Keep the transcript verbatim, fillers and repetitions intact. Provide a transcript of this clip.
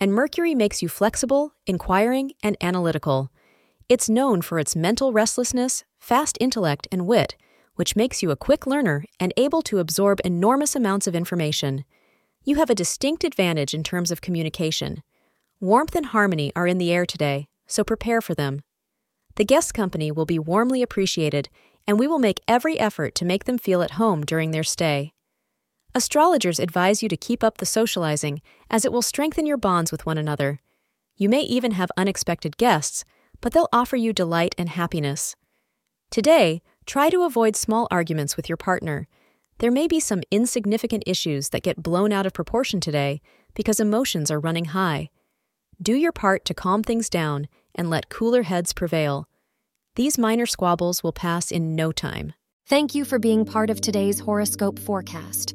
and Mercury makes you flexible, inquiring, and analytical. It's known for its mental restlessness, fast intellect, and wit, which makes you a quick learner and able to absorb enormous amounts of information. You have a distinct advantage in terms of communication. Warmth and harmony are in the air today, so prepare for them. The guest's company will be warmly appreciated, and we will make every effort to make them feel at home during their stay. Astrologers advise you to keep up the socializing, as it will strengthen your bonds with one another. You may even have unexpected guests, but they'll offer you delight and happiness. Today, try to avoid small arguments with your partner. There may be some insignificant issues that get blown out of proportion today because emotions are running high. Do your part to calm things down and let cooler heads prevail. These minor squabbles will pass in no time. Thank you for being part of today's horoscope forecast.